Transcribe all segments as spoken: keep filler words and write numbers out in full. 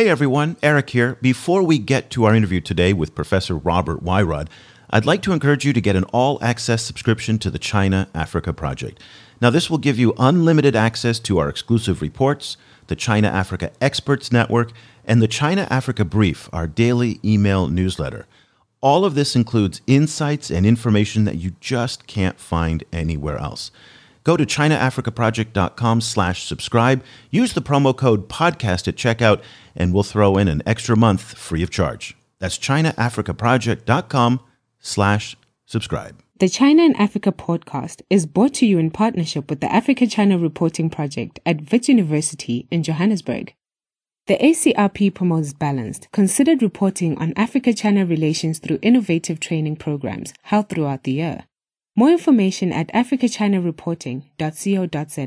Hey everyone, Eric here. Before we get to our interview today with Professor Robert Wyrod, I'd like to encourage you to get an all-access subscription to the China Africa Project. Now, this will give you unlimited access to our exclusive reports, the China Africa Experts Network, and the China Africa Brief, our daily email newsletter. All of this includes insights and information that you just can't find anywhere else. Go to chinaafricaproject.com slash subscribe, use the promo code podcast at checkout, and we'll throw in an extra month free of charge. That's chinaafricaproject.com slash subscribe. The China in Africa podcast is brought to you in partnership with the Africa-China Reporting Project at Wits University in Johannesburg. The A C R P promotes balanced, considered reporting on Africa-China relations through innovative training programs held throughout the year. More information at africa china reporting dot co dot za.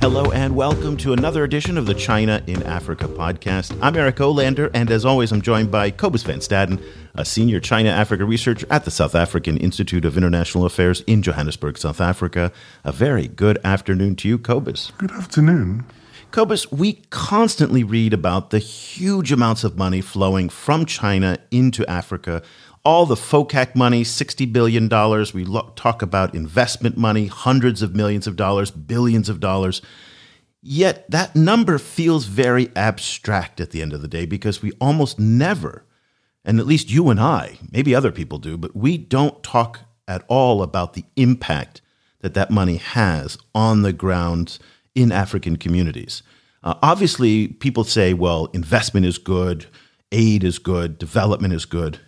Hello and welcome to another edition of the China in Africa podcast. I'm Eric Olander, and as always, I'm joined by Kobus van Staden, a senior China-Africa researcher at the South African Institute of International Affairs in Johannesburg, South Africa. A very good afternoon to you, Kobus. Good afternoon. Kobus, we constantly read about the huge amounts of money flowing from China into Africa, all the FOCAC money, sixty billion dollars. We lo- talk about investment money, hundreds of millions of dollars, billions of dollars. Yet that number feels very abstract at the end of the day because we almost never, and at least you and I, maybe other people do, but we don't talk at all about the impact that that money has on the ground in African communities. Uh, obviously, people say, well, investment is good, aid is good, development is good,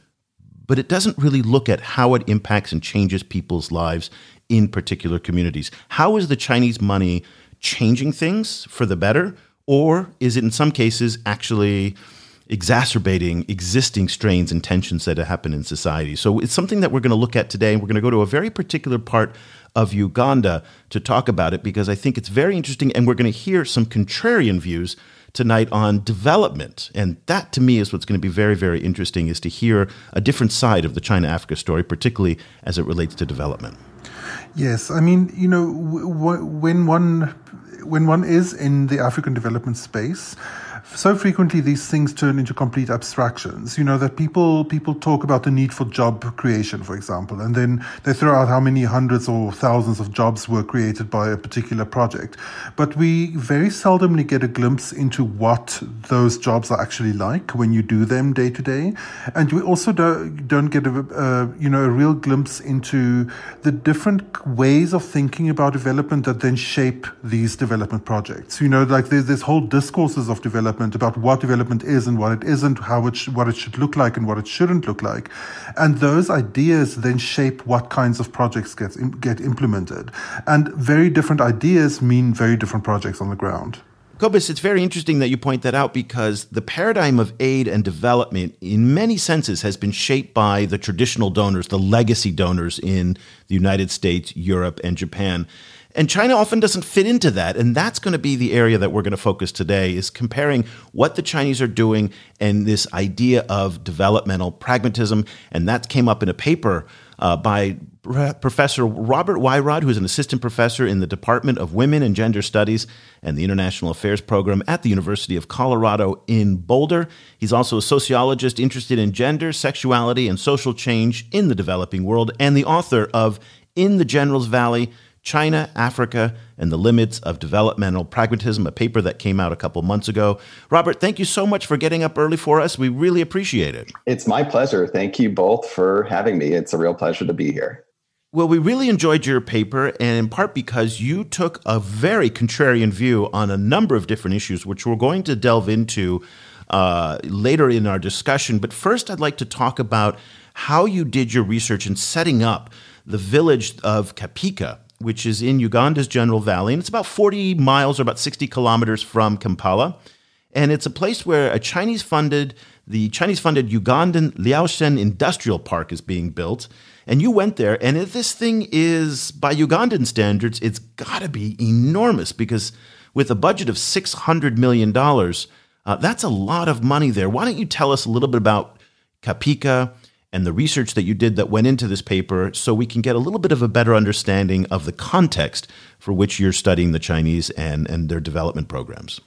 but it doesn't really look at how it impacts and changes people's lives in particular communities. How is the Chinese money changing things for the better, or is it in some cases actually exacerbating existing strains and tensions that happen in society? So it's something that we're going to look at today, and we're going to go to a very particular part of Uganda to talk about it because I think it's very interesting, and we're going to hear some contrarian views tonight on development. And that, to me, is what's going to be very, very interesting, is to hear a different side of the China-Africa story, particularly as it relates to development. Yes, I mean, you know, w- when one when one is in the African development space, so frequently these things turn into complete abstractions. You know, that people people talk about the need for job creation, for example, and then they throw out how many hundreds or thousands of jobs were created by a particular project. But we very seldomly get a glimpse into what those jobs are actually like when you do them day to day. And we also don't, don't get a, uh, you know, a real glimpse into the different ways of thinking about development that then shape these development projects. You know, like there's, there's whole discourses of development about what development is and what it isn't, how it sh- what it should look like and what it shouldn't look like, and those ideas then shape what kinds of projects get im- get implemented. And very different ideas mean very different projects on the ground. Kobus, it's very interesting that you point that out because the paradigm of aid and development, in many senses, has been shaped by the traditional donors, the legacy donors in the United States, Europe, and Japan. And China often doesn't fit into that, and that's going to be the area that we're going to focus today, is comparing what the Chinese are doing and this idea of developmental pragmatism. And that came up in a paper uh, by Professor Robert Wyrod, who's an assistant professor in the Department of Women and Gender Studies and the International Affairs Program at the University of Colorado in Boulder. He's also a sociologist interested in gender, sexuality, and social change in the developing world, and the author of In the General's Valley, China, Africa, and the Limits of Developmental Pragmatism, a paper that came out a couple months ago. Robert, thank you so much for getting up early for us. We really appreciate it. It's my pleasure. Thank you both for having me. It's a real pleasure to be here. Well, we really enjoyed your paper, and in part because you took a very contrarian view on a number of different issues, which we're going to delve into uh, later in our discussion. But first, I'd like to talk about how you did your research in setting up the village of Kapeeka, which is in Uganda's General Valley, and it's about forty miles or about sixty kilometers from Kampala. And it's a place where a Chinese-funded, the Chinese-funded Ugandan-Liaoshen Industrial Park is being built. And you went there, and if this thing is, by Ugandan standards, it's got to be enormous, because with a budget of six hundred million dollars, uh, that's a lot of money there. Why don't you tell us a little bit about Kapeeka and the research that you did that went into this paper so we can get a little bit of a better understanding of the context for which you're studying the Chinese and, and their development programs.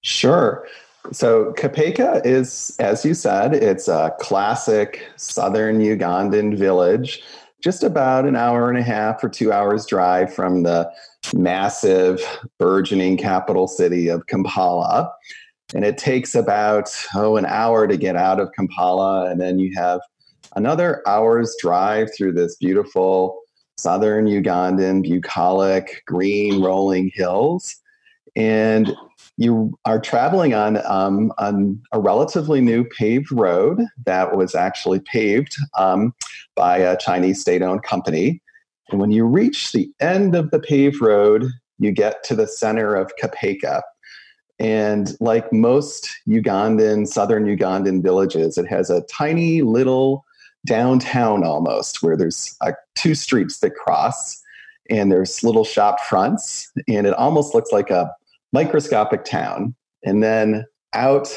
Sure. So Kapeeka is, as you said, it's a classic southern Ugandan village, just about an hour and a half or two hours drive from the massive burgeoning capital city of Kampala. And it takes about, oh, an hour to get out of Kampala. And then you have another hour's drive through this beautiful southern Ugandan, bucolic, green rolling hills. And you are traveling on, um, on a relatively new paved road that was actually paved um, by a Chinese state-owned company. And when you reach the end of the paved road, you get to the center of Kapeeka. And like most Ugandan, southern Ugandan villages, it has a tiny little downtown almost where there's uh, two streets that cross and there's little shop fronts. And it almost looks like a microscopic town. And then out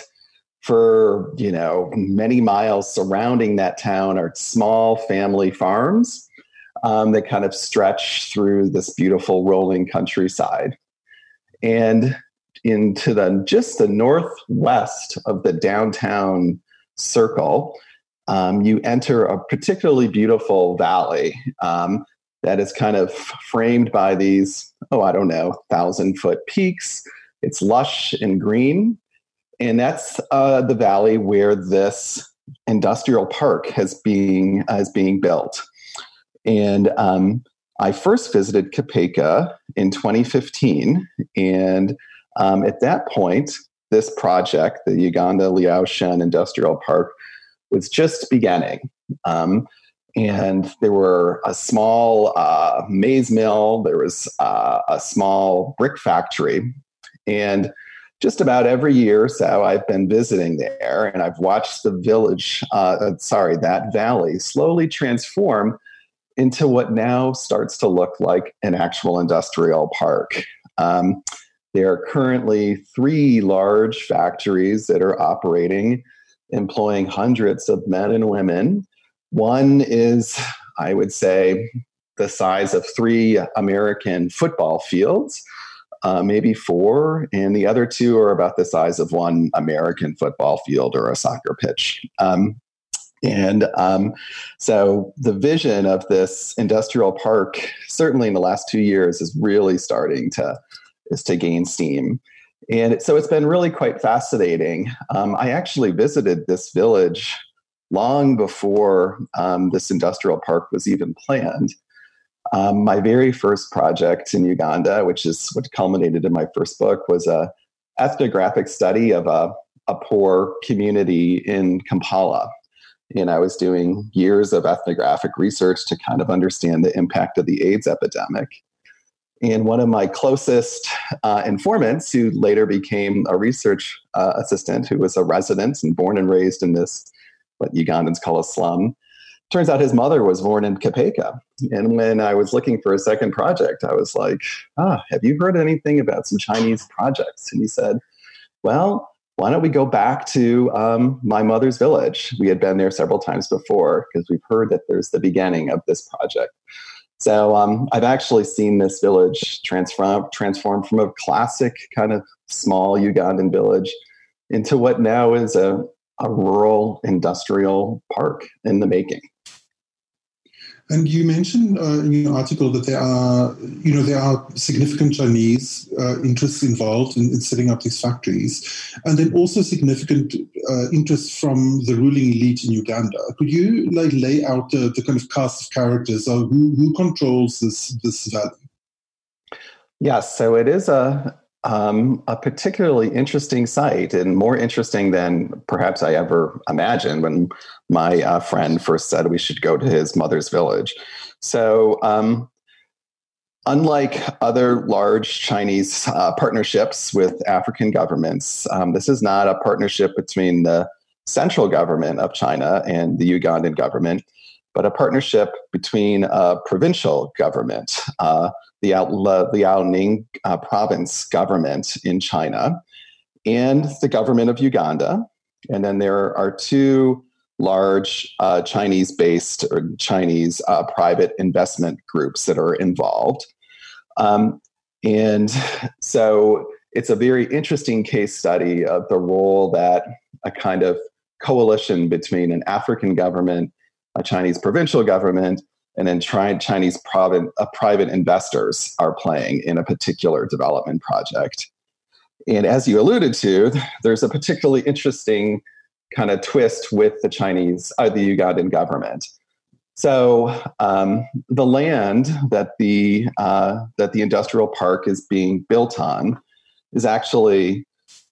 for, you know, many miles surrounding that town are small family farms um, that kind of stretch through this beautiful rolling countryside. And into the just the northwest of the downtown circle, um, you enter a particularly beautiful valley um, that is kind of framed by these, oh, I don't know, thousand-foot peaks. It's lush and green. And that's uh, the valley where this industrial park has being, uh, is being built. And um, I first visited Kapeeka in twenty fifteen, and Um, at that point, this project, the Uganda-Liaoshen Industrial Park, was just beginning. Um, and there were a small uh, maize mill, there was uh, a small brick factory. And just about every year or so, I've been visiting there, and I've watched the village, uh, sorry, that valley slowly transform into what now starts to look like an actual industrial park. Um, There are currently three large factories that are operating, employing hundreds of men and women. One is, I would say, the size of three American football fields, uh, maybe four, and the other two are about the size of one American football field or a soccer pitch. Um, and um, so the vision of this industrial park, certainly in the last two years, is really starting to is to gain steam. And so it's been really quite fascinating. Um, I actually visited this village long before um, this industrial park was even planned. Um, my very first project in Uganda, which is what culminated in my first book, was a ethnographic study of a, a poor community in Kampala. And I was doing years of ethnographic research to kind of understand the impact of the AIDS epidemic. And one of my closest uh, informants, who later became a research uh, assistant, who was a resident and born and raised in this, what Ugandans call a slum, turns out his mother was born in Kapeeka. And when I was looking for a second project, I was like, ah, have you heard anything about some Chinese projects? And he said, well, why don't we go back to um, my mother's village? We had been there several times before because we've heard that there's the beginning of this project. So um, I've actually seen this village transform transform from a classic kind of small Ugandan village into what now is a, a rural industrial park in the making. And you mentioned uh, in your article that there are, you know, there are significant Chinese uh, interests involved in, in setting up these factories, and then also significant uh, interests from the ruling elite in Uganda. Could you like lay out the, the kind of cast of characters, or who, who controls this this valley? Yes, yeah, so it is a um, a particularly interesting site, and more interesting than perhaps I ever imagined when my uh, friend first said we should go to his mother's village. So um, unlike other large Chinese uh, partnerships with African governments, um, this is not a partnership between the central government of China and the Ugandan government, but a partnership between a provincial government, uh, the Liaoning uh, province government in China, and the government of Uganda. And then there are two large uh, Chinese-based or Chinese uh, private investment groups that are involved. Um, and so it's a very interesting case study of the role that a kind of coalition between an African government, a Chinese provincial government, and then Chinese private, uh, private investors are playing in a particular development project. And as you alluded to, there's a particularly interesting kind of twist with the Chinese, uh, the Ugandan government. So um, the land that the uh, that the industrial park is being built on is actually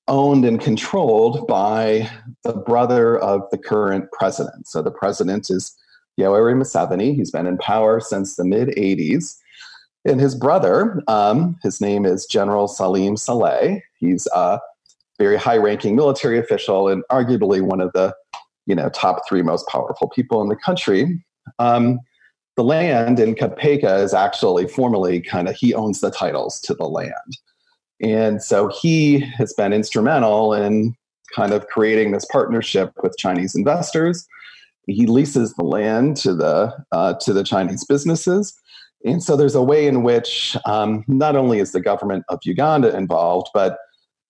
owned and controlled by the brother of the current president. So the president is Yoweri Museveni. He's been in power since the mid-eighties. And his brother, um, his name is General Salim Saleh. He's a very high-ranking military official and arguably one of the, you know, top three most powerful people in the country. Um, the land in Kapeeka is actually formally kind of, he owns the titles to the land. And so he has been instrumental in kind of creating this partnership with Chinese investors. He leases the land to the uh, to the Chinese businesses. And so there's a way in which um, not only is the government of Uganda involved, but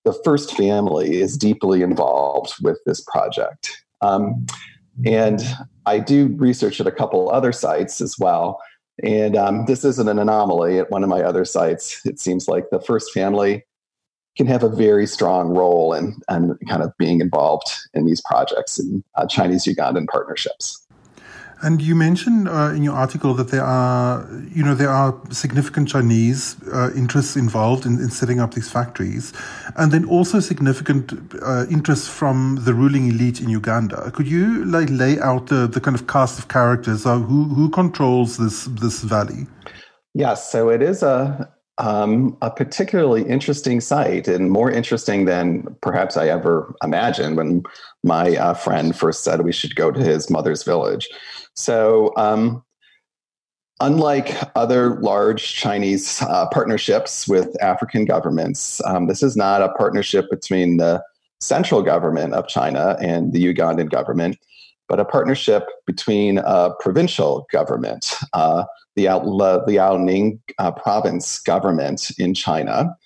the first family is deeply involved with this project. Um, and I do research at a couple other sites as well. And um, this isn't an anomaly. At one of my other sites, it seems like the first family can have a very strong role in, in kind of being involved in these projects and uh, Chinese-Ugandan partnerships. And you mentioned uh, in your article that there are, you know, there are significant Chinese uh, interests involved in, in setting up these factories, and then also significant uh, interests from the ruling elite in Uganda. Could you like lay out the, the kind of cast of characters? Uh, who who controls this this valley? Yes, yeah, so it is a um, a particularly interesting site, and more interesting than perhaps I ever imagined when my uh, friend first said we should go to his mother's village. So um, unlike other large Chinese uh, partnerships with African governments, um, this is not a partnership between the central government of China and the Ugandan government, but a partnership between a provincial government, uh, the Liaoning uh, province government in China,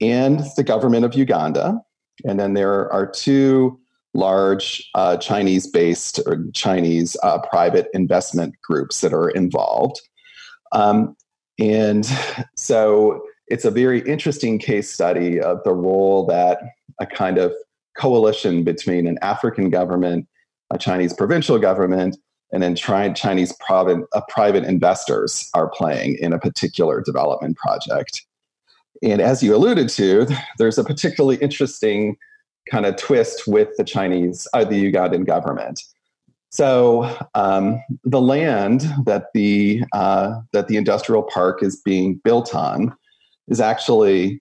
and the government of Uganda. And then there are two large uh, Chinese-based or Chinese uh, private investment groups that are involved. Um, and so it's a very interesting case study of the role that a kind of coalition between an African government, a Chinese provincial government, and then Chinese private, uh, private investors are playing in a particular development project. And as you alluded to, there's a particularly interesting kind of twist with the Chinese, uh, the Ugandan government. So um, the land that the uh, that the industrial park is being built on is actually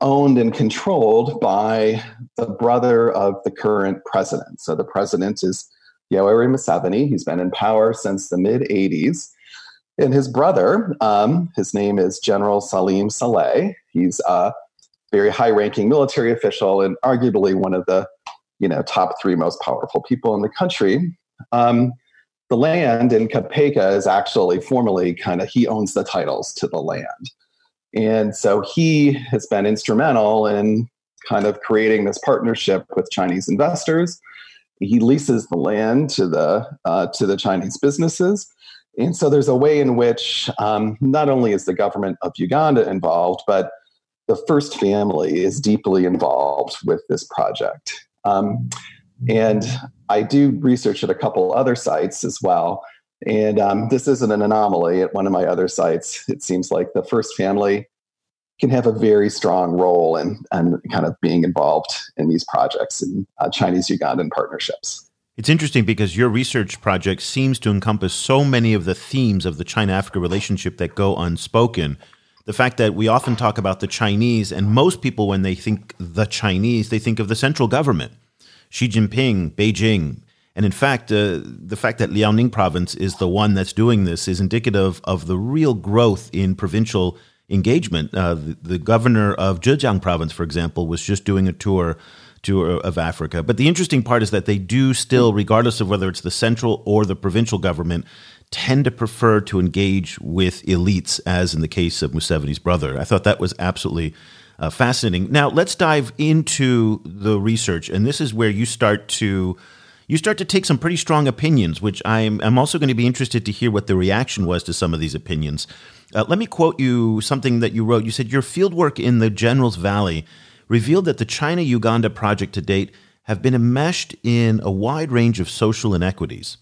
owned and controlled by the brother of the current president. So the president is Yoweri Museveni. He's been in power since the mid-eighties. And his brother, um, his name is General Salim Saleh. He's a uh, very high-ranking military official and arguably one of the, you know, top three most powerful people in the country. Um, the land in Kapeeka is actually formally kind of, he owns the titles to the land. And so he has been instrumental in kind of creating this partnership with Chinese investors. He leases the land to the uh, to the Chinese businesses. And so there's a way in which um, not only is the government of Uganda involved, but the first family is deeply involved with this project. Um, and I do research at a couple other sites as well. And um, this isn't an anomaly. At one of my other sites, it seems like the first family can have a very strong role in, in kind of being involved in these projects and uh, Chinese-Ugandan partnerships. It's interesting because your research project seems to encompass so many of the themes of the China-Africa relationship that go unspoken. The fact that we often talk about the Chinese, and most people, when they think the Chinese, they think of the central government, Xi Jinping, Beijing. And in fact, uh, the fact that Liaoning province is the one that's doing this is indicative of the real growth in provincial engagement. Uh, the, the governor of Zhejiang province, for example, was just doing a tour to of Africa. But the interesting part is that they do still, regardless of whether it's the central or the provincial government, tend to prefer to engage with elites, as in the case of Museveni's brother. I thought that was absolutely uh, fascinating. Now, let's dive into the research, and this is where you start to you start to take some pretty strong opinions, which I'm, I'm also going to be interested to hear what the reaction was to some of these opinions. Uh, let me quote you something that you wrote. You said, your fieldwork in the General's Valley revealed that the China-Uganda project to date have been enmeshed in a wide range of social inequities.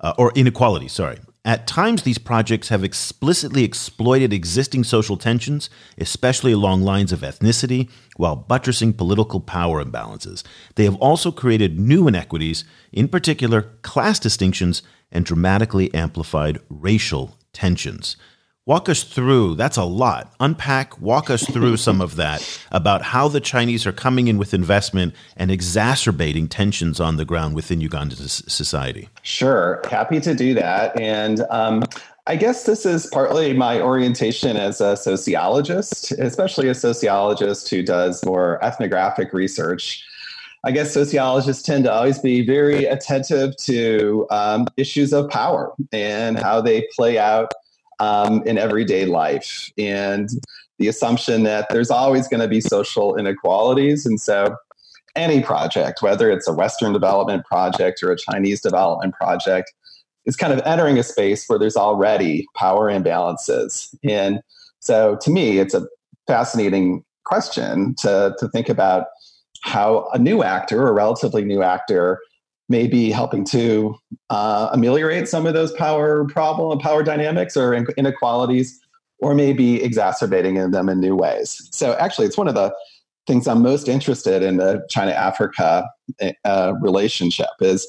Uh, or inequality, sorry. At times, these projects have explicitly exploited existing social tensions, especially along lines of ethnicity, while buttressing political power imbalances. They have also created new inequities, in particular class distinctions, and dramatically amplified racial tensions. Walk us through, that's a lot. Unpack, walk us through some of that about how the Chinese are coming in with investment and exacerbating tensions on the ground within Uganda's society. Sure, happy to do that. And um, I guess this is partly my orientation as a sociologist, especially a sociologist who does more ethnographic research. I guess sociologists tend to always be very attentive to um, issues of power and how they play out Um, in everyday life, and the assumption that there's always going to be social inequalities. And so any project, whether it's a Western development project or a Chinese development project, is kind of entering a space where there's already power imbalances. And so to me, it's a fascinating question to, to think about how a new actor, a relatively new actor, may be helping to uh, ameliorate some of those power problem, power dynamics or inequalities, or maybe exacerbating them in new ways. So actually, it's one of the things I'm most interested in the China-Africa uh, relationship is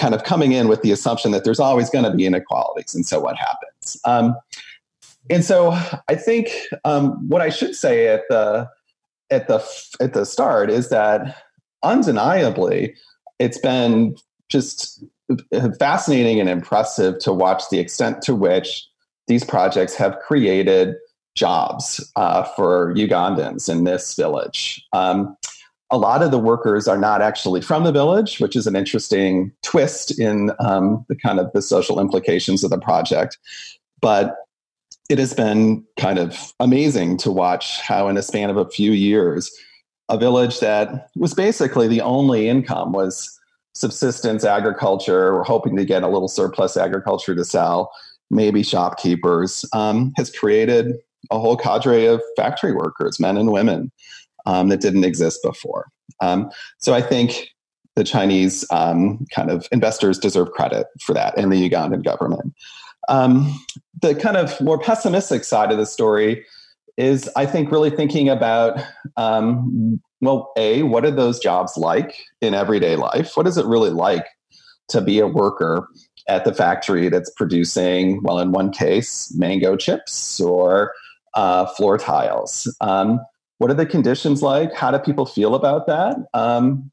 kind of coming in with the assumption that there's always going to be inequalities. And so what happens? Um, and so I think um, what I should say at the at the at the start is that undeniably, it's been just fascinating and impressive to watch the extent to which these projects have created jobs uh, for Ugandans in this village. Um, a lot of the workers are not actually from the village, which is an interesting twist in um, the kind of the social implications of the project. But it has been kind of amazing to watch how in a span of a few years, a village that was basically the only income was subsistence agriculture. We're hoping to get a little surplus agriculture to sell, maybe shopkeepers, um, has created a whole cadre of factory workers, men and women, um, that didn't exist before. Um, so I think the Chinese um, kind of investors deserve credit for that, and the Ugandan government. Um, the kind of more pessimistic side of the story is, I think, really thinking about, um, well, A, what are those jobs like in everyday life? What is it really like to be a worker at the factory that's producing, well, in one case, mango chips or uh, floor tiles? Um, what are the conditions like? How do people feel about that? Um,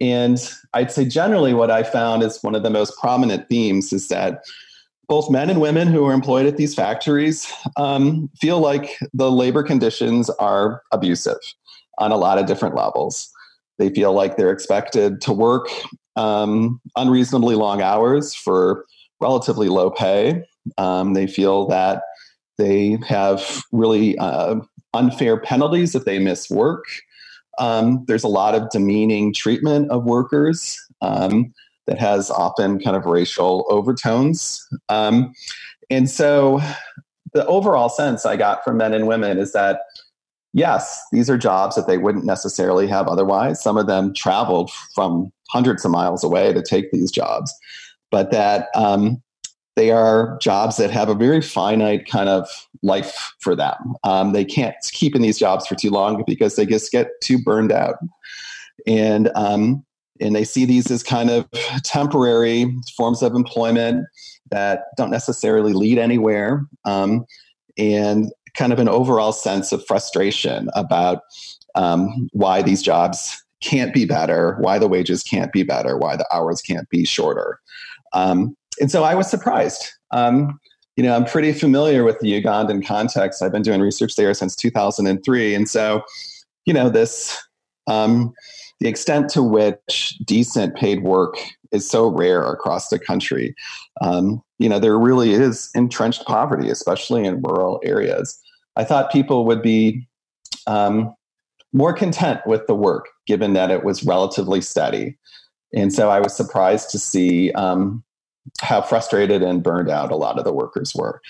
and I'd say generally what I found is one of the most prominent themes is that both men and women who are employed at these factories um, feel like the labor conditions are abusive on a lot of different levels. They feel like they're expected to work um, unreasonably long hours for relatively low pay. Um, they feel that they have really uh, unfair penalties if they miss work. Um, there's a lot of demeaning treatment of workers. Um, that has often kind of racial overtones. Um, and so the overall sense I got from men and women is that, yes, these are jobs that they wouldn't necessarily have otherwise. Some of them traveled from hundreds of miles away to take these jobs, but that um, they are jobs that have a very finite kind of life for them. Um, they can't keep in these jobs for too long because they just get too burned out. And, um, And they see these as kind of temporary forms of employment that don't necessarily lead anywhere, um, and kind of an overall sense of frustration about um, why these jobs can't be better, why the wages can't be better, why the hours can't be shorter. Um, and so I was surprised. Um, you know, I'm pretty familiar with the Ugandan context. I've been doing research there since two thousand three. And so, you know, this Um, the extent to which decent paid work is so rare across the country. Um, you know, there really is entrenched poverty, especially in rural areas. I thought people would be um, more content with the work, given that it was relatively steady. And so I was surprised to see um, how frustrated and burned out a lot of the workers were.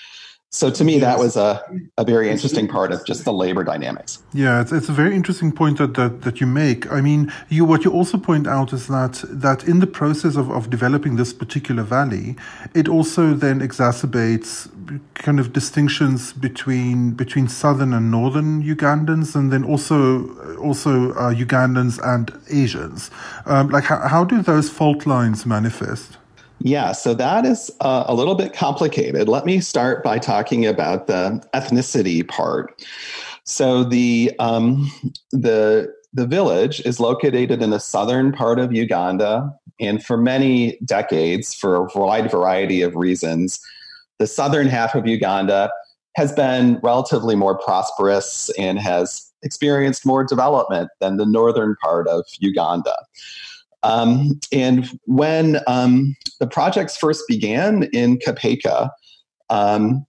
So to me, that was a, a very interesting part of just the labor dynamics. Yeah, it's, it's a very interesting point that, that, that you make. I mean, you what you also point out is that that in the process of, of developing this particular valley, it also then exacerbates kind of distinctions between between southern and northern Ugandans, and then also also uh, Ugandans and Asians. Um, like, how, how do those fault lines manifest? Yeah, so that is uh, a little bit complicated. Let me start by talking about the ethnicity part. So the um, the the village is located in the southern part of Uganda, and for many decades, for a wide variety of reasons, the southern half of Uganda has been relatively more prosperous and has experienced more development than the northern part of Uganda. Um, and when um, the projects first began in Kapeeka, um,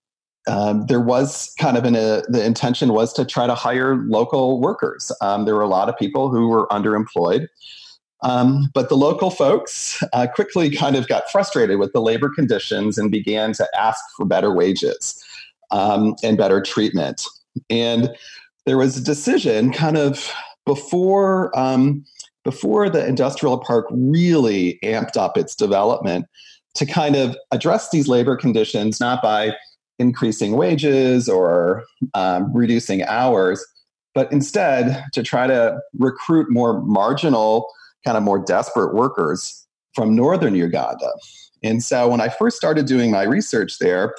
um, there was kind of an, a, the intention was to try to hire local workers. Um, there were a lot of people who were underemployed, um, but the local folks uh, quickly kind of got frustrated with the labor conditions and began to ask for better wages um, and better treatment. And there was a decision kind of before... Um, before the industrial park really amped up its development to kind of address these labor conditions, not by increasing wages or um, reducing hours, but instead to try to recruit more marginal, kind of more desperate workers from northern Uganda. And so when I first started doing my research there,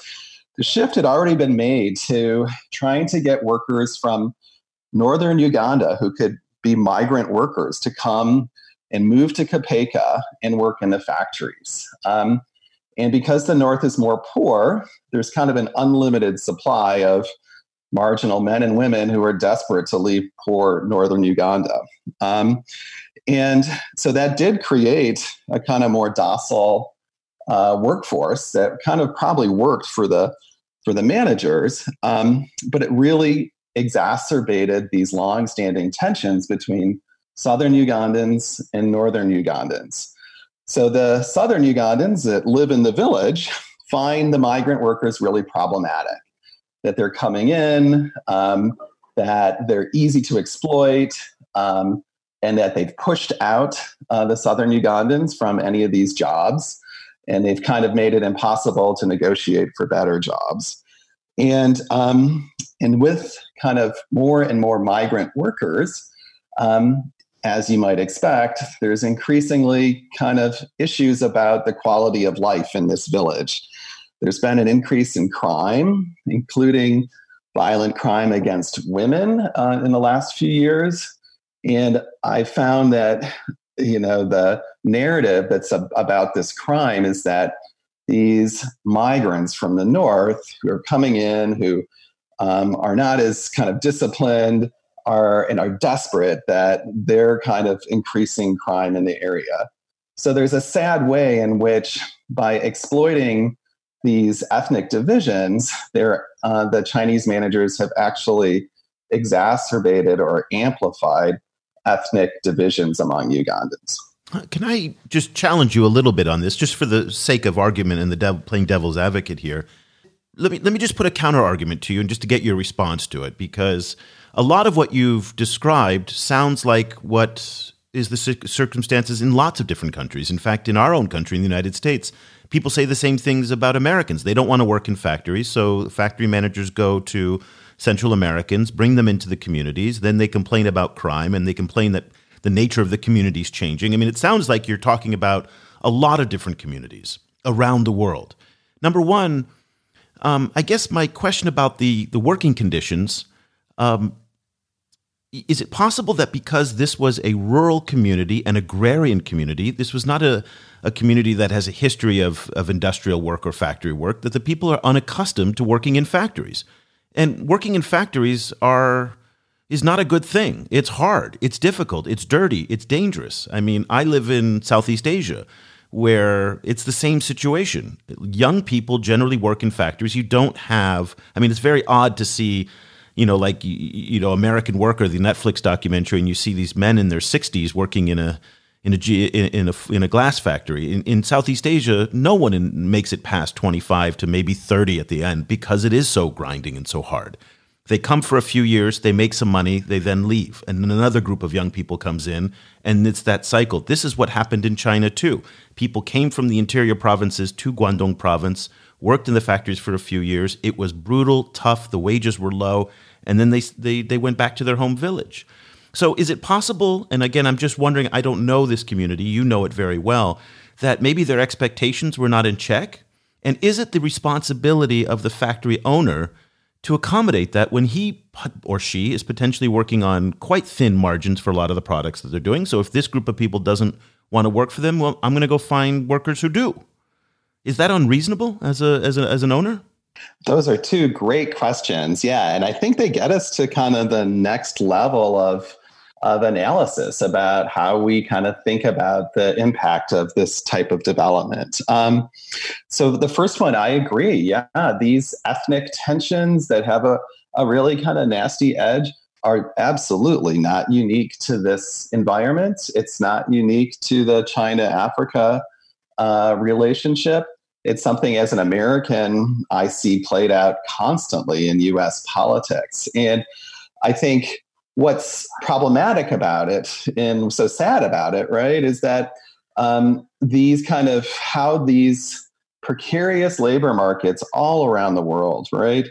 the shift had already been made to trying to get workers from northern Uganda who could be migrant workers to come and move to Kapeeka and work in the factories. Um, and because the North is more poor, there's kind of an unlimited supply of marginal men and women who are desperate to leave poor northern Uganda. Um, and so that did create a kind of more docile uh, workforce that kind of probably worked for the, for the managers, um, but it really exacerbated these long-standing tensions between southern Ugandans and northern Ugandans. So the southern Ugandans that live in the village find the migrant workers really problematic, that they're coming in, um, that they're easy to exploit, um, and that they've pushed out uh, the southern Ugandans from any of these jobs, and they've kind of made it impossible to negotiate for better jobs. And um, and with kind of more and more migrant workers, um, as you might expect, there's increasingly kind of issues about the quality of life in this village. There's been an increase in crime, including violent crime against women uh, in the last few years. And I found that, you know, the narrative that's a- about this crime is that these migrants from the north who are coming in, who um, are not as kind of disciplined are and are desperate, that they're kind of increasing crime in the area. So there's a sad way in which by exploiting these ethnic divisions, they're, uh, the Chinese managers have actually exacerbated or amplified ethnic divisions among Ugandans. Can I just challenge you a little bit on this, just for the sake of argument and the devil, playing devil's advocate here? Let me let me just put a counter argument to you, and just to get your response to it, because a lot of what you've described sounds like what is the circumstances in lots of different countries. In fact, in our own country, in the United States, people say the same things about Americans. They don't want to work in factories, so factory managers go to Central Americans, bring them into the communities, then they complain about crime, and they complain that the nature of the community is changing. I mean, it sounds like you're talking about a lot of different communities around the world. Number one, um, I guess my question about the, the working conditions, um, is it possible that because this was a rural community, an agrarian community, this was not a, a community that has a history of, of industrial work or factory work, that the people are unaccustomed to working in factories? And working in factories are... is not a good thing. It's hard. It's difficult. It's dirty. It's dangerous. I mean, I live in Southeast Asia, where it's the same situation. Young people generally work in factories. You don't have, I mean, it's very odd to see, you know, like, you know, American Worker, the Netflix documentary, and you see these men in their sixties working in a in a in a in a glass factory. In, in Southeast Asia, no one in, makes it past twenty-five to maybe thirty at the end, because it is so grinding and so hard. They come for a few years, they make some money, they then leave. And then another group of young people comes in, and it's that cycle. This is what happened in China too. People came from the interior provinces to Guangdong province, worked in the factories for a few years. It was brutal, tough, the wages were low, and then they they, they went back to their home village. So is it possible, and again, I'm just wondering, I don't know this community, you know it very well, that maybe their expectations were not in check? And is it the responsibility of the factory owner to accommodate that when he or she is potentially working on quite thin margins for a lot of the products that they're doing? So if this group of people doesn't want to work for them, well, I'm going to go find workers who do. Is that unreasonable as a as, a, as an owner? Those are two great questions. Yeah, and I think they get us to kind of the next level of of analysis about how we kind of think about the impact of this type of development. Um, so the first one, I agree. Yeah, these ethnic tensions that have a, a really kind of nasty edge are absolutely not unique to this environment. It's not unique to the China-Africa uh, relationship. It's something, as an American, I see played out constantly in U S politics. And I think what's problematic about it, and so sad about it, right, is that um, these kind of how these precarious labor markets all around the world, right,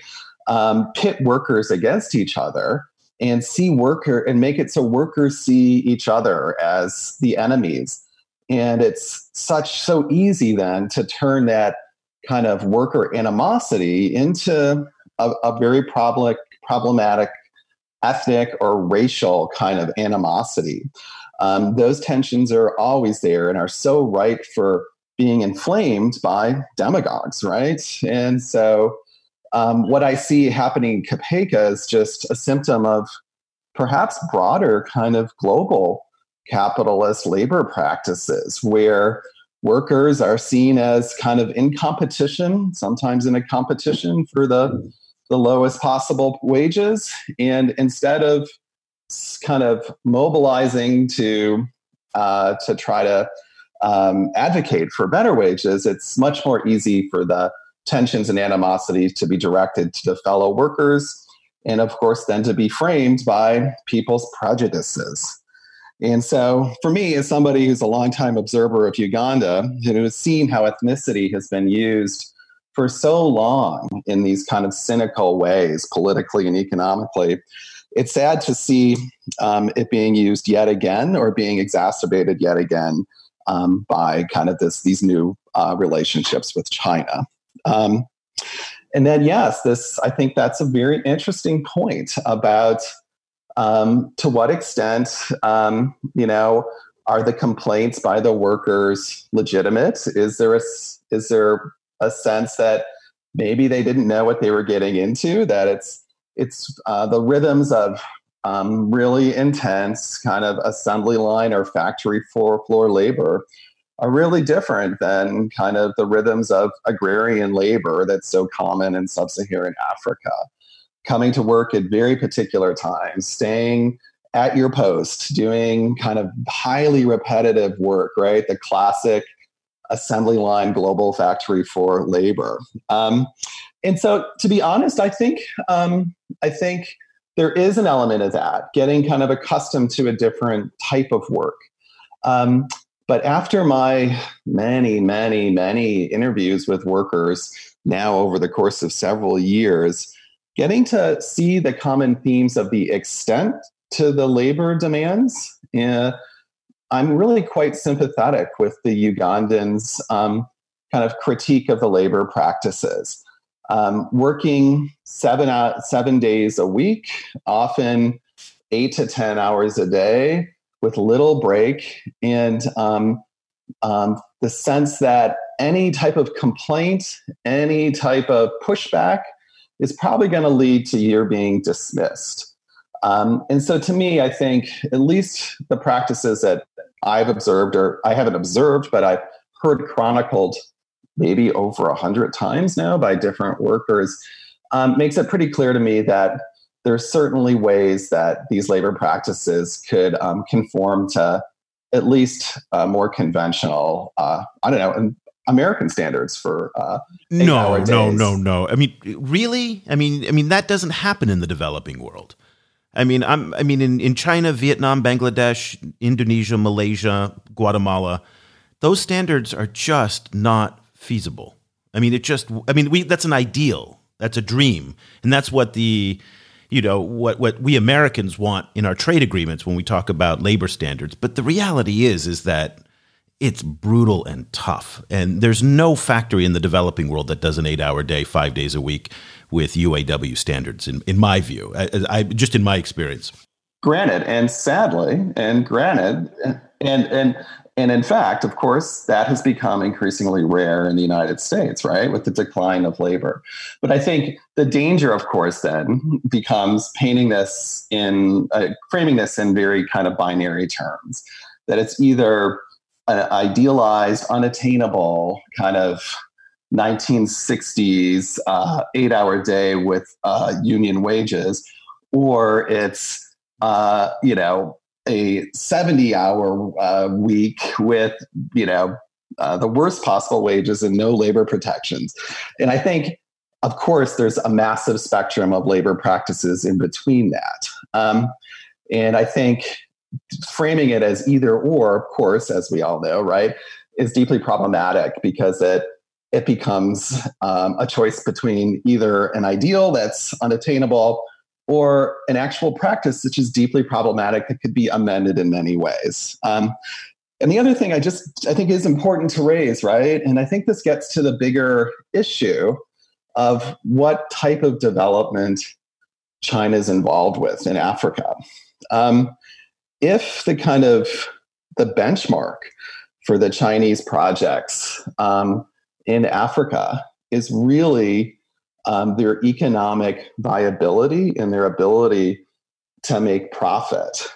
um, pit workers against each other and see worker and make it so workers see each other as the enemies. And it's such so easy then to turn that kind of worker animosity into a, a very problem, problematic ethnic or racial kind of animosity. Um, those tensions are always there and are so ripe for being inflamed by demagogues, right? And so um, what I see happening in Kapeeka is just a symptom of perhaps broader kind of global capitalist labor practices, where workers are seen as kind of in competition, sometimes in a competition for the the lowest possible wages. And instead of kind of mobilizing to uh, to try to um, advocate for better wages, it's much more easy for the tensions and animosities to be directed to the fellow workers, and of course then to be framed by people's prejudices. And so for me, as somebody who's a longtime observer of Uganda, and who has seen how ethnicity has been used for so long in these kind of cynical ways, politically and economically, it's sad to see um, it being used yet again, or being exacerbated yet again um, by kind of this these new uh, relationships with China. Um, and then, yes, this I think that's a very interesting point about um, to what extent um, you know are the complaints by the workers legitimate? Is there a, is there a sense that maybe they didn't know what they were getting into, that it's it's uh, the rhythms of um, really intense kind of assembly line or factory floor, floor labor are really different than kind of the rhythms of agrarian labor that's so common in sub-Saharan Africa. Coming to work at very particular times, staying at your post, doing kind of highly repetitive work, right? The classic assembly line global factory for labor. Um, and so, to be honest, I think um, I think there is an element of that, getting kind of accustomed to a different type of work. Um, but after my many, many, many interviews with workers now over the course of several years, getting to see the common themes of the extent to the labor demands, uh, I'm really quite sympathetic with the Ugandans' um, kind of critique of the labor practices. Um, working seven out, seven days a week, often eight to ten hours a day, with little break, and um, um, the sense that any type of complaint, any type of pushback, is probably going to lead to your being dismissed. Um, and so to me, I think at least the practices that I've observed, or I haven't observed, but I've heard chronicled maybe over a hundred times now by different workers, um, makes it pretty clear to me that there are certainly ways that these labor practices could um, conform to at least uh, more conventional, uh, I don't know, American standards for uh, no, no, no, no. I mean, really? I mean, I mean that doesn't happen in the developing world. I mean, I'm, I mean, in, in China, Vietnam, Bangladesh, Indonesia, Malaysia, Guatemala, those standards are just not feasible. I mean, it just, I mean, we, that's an ideal, that's a dream. And that's what the, you know, what, what we Americans want in our trade agreements when we talk about labor standards. But the reality is, is that it's brutal and tough. And there's no factory in the developing world that does an eight hour day, five days a week with U A W standards, in, in my view, I, I, just in my experience. Granted, and sadly, and granted, and and and in fact, of course, that has become increasingly rare in the United States, right, with the decline of labor. But I think the danger, of course, then becomes painting this in, uh, framing this in very kind of binary terms, that it's either an idealized, unattainable kind of nineteen sixties uh, eight-hour day with uh, union wages, or it's uh, you know a seventy-hour uh, week with you know uh, the worst possible wages and no labor protections. And I think, of course, there's a massive spectrum of labor practices in between that. Um, and I think framing it as either or, of course, as we all know, right, is deeply problematic because it. It becomes um, a choice between either an ideal that's unattainable or an actual practice which is deeply problematic that could be amended in many ways. Um, and the other thing I just, I think is important to raise, right? And I think this gets to the bigger issue of what type of development China's involved with in Africa. Um, if the kind of, the benchmark for the Chinese projects, um, in Africa is really um, their economic viability and their ability to make profit.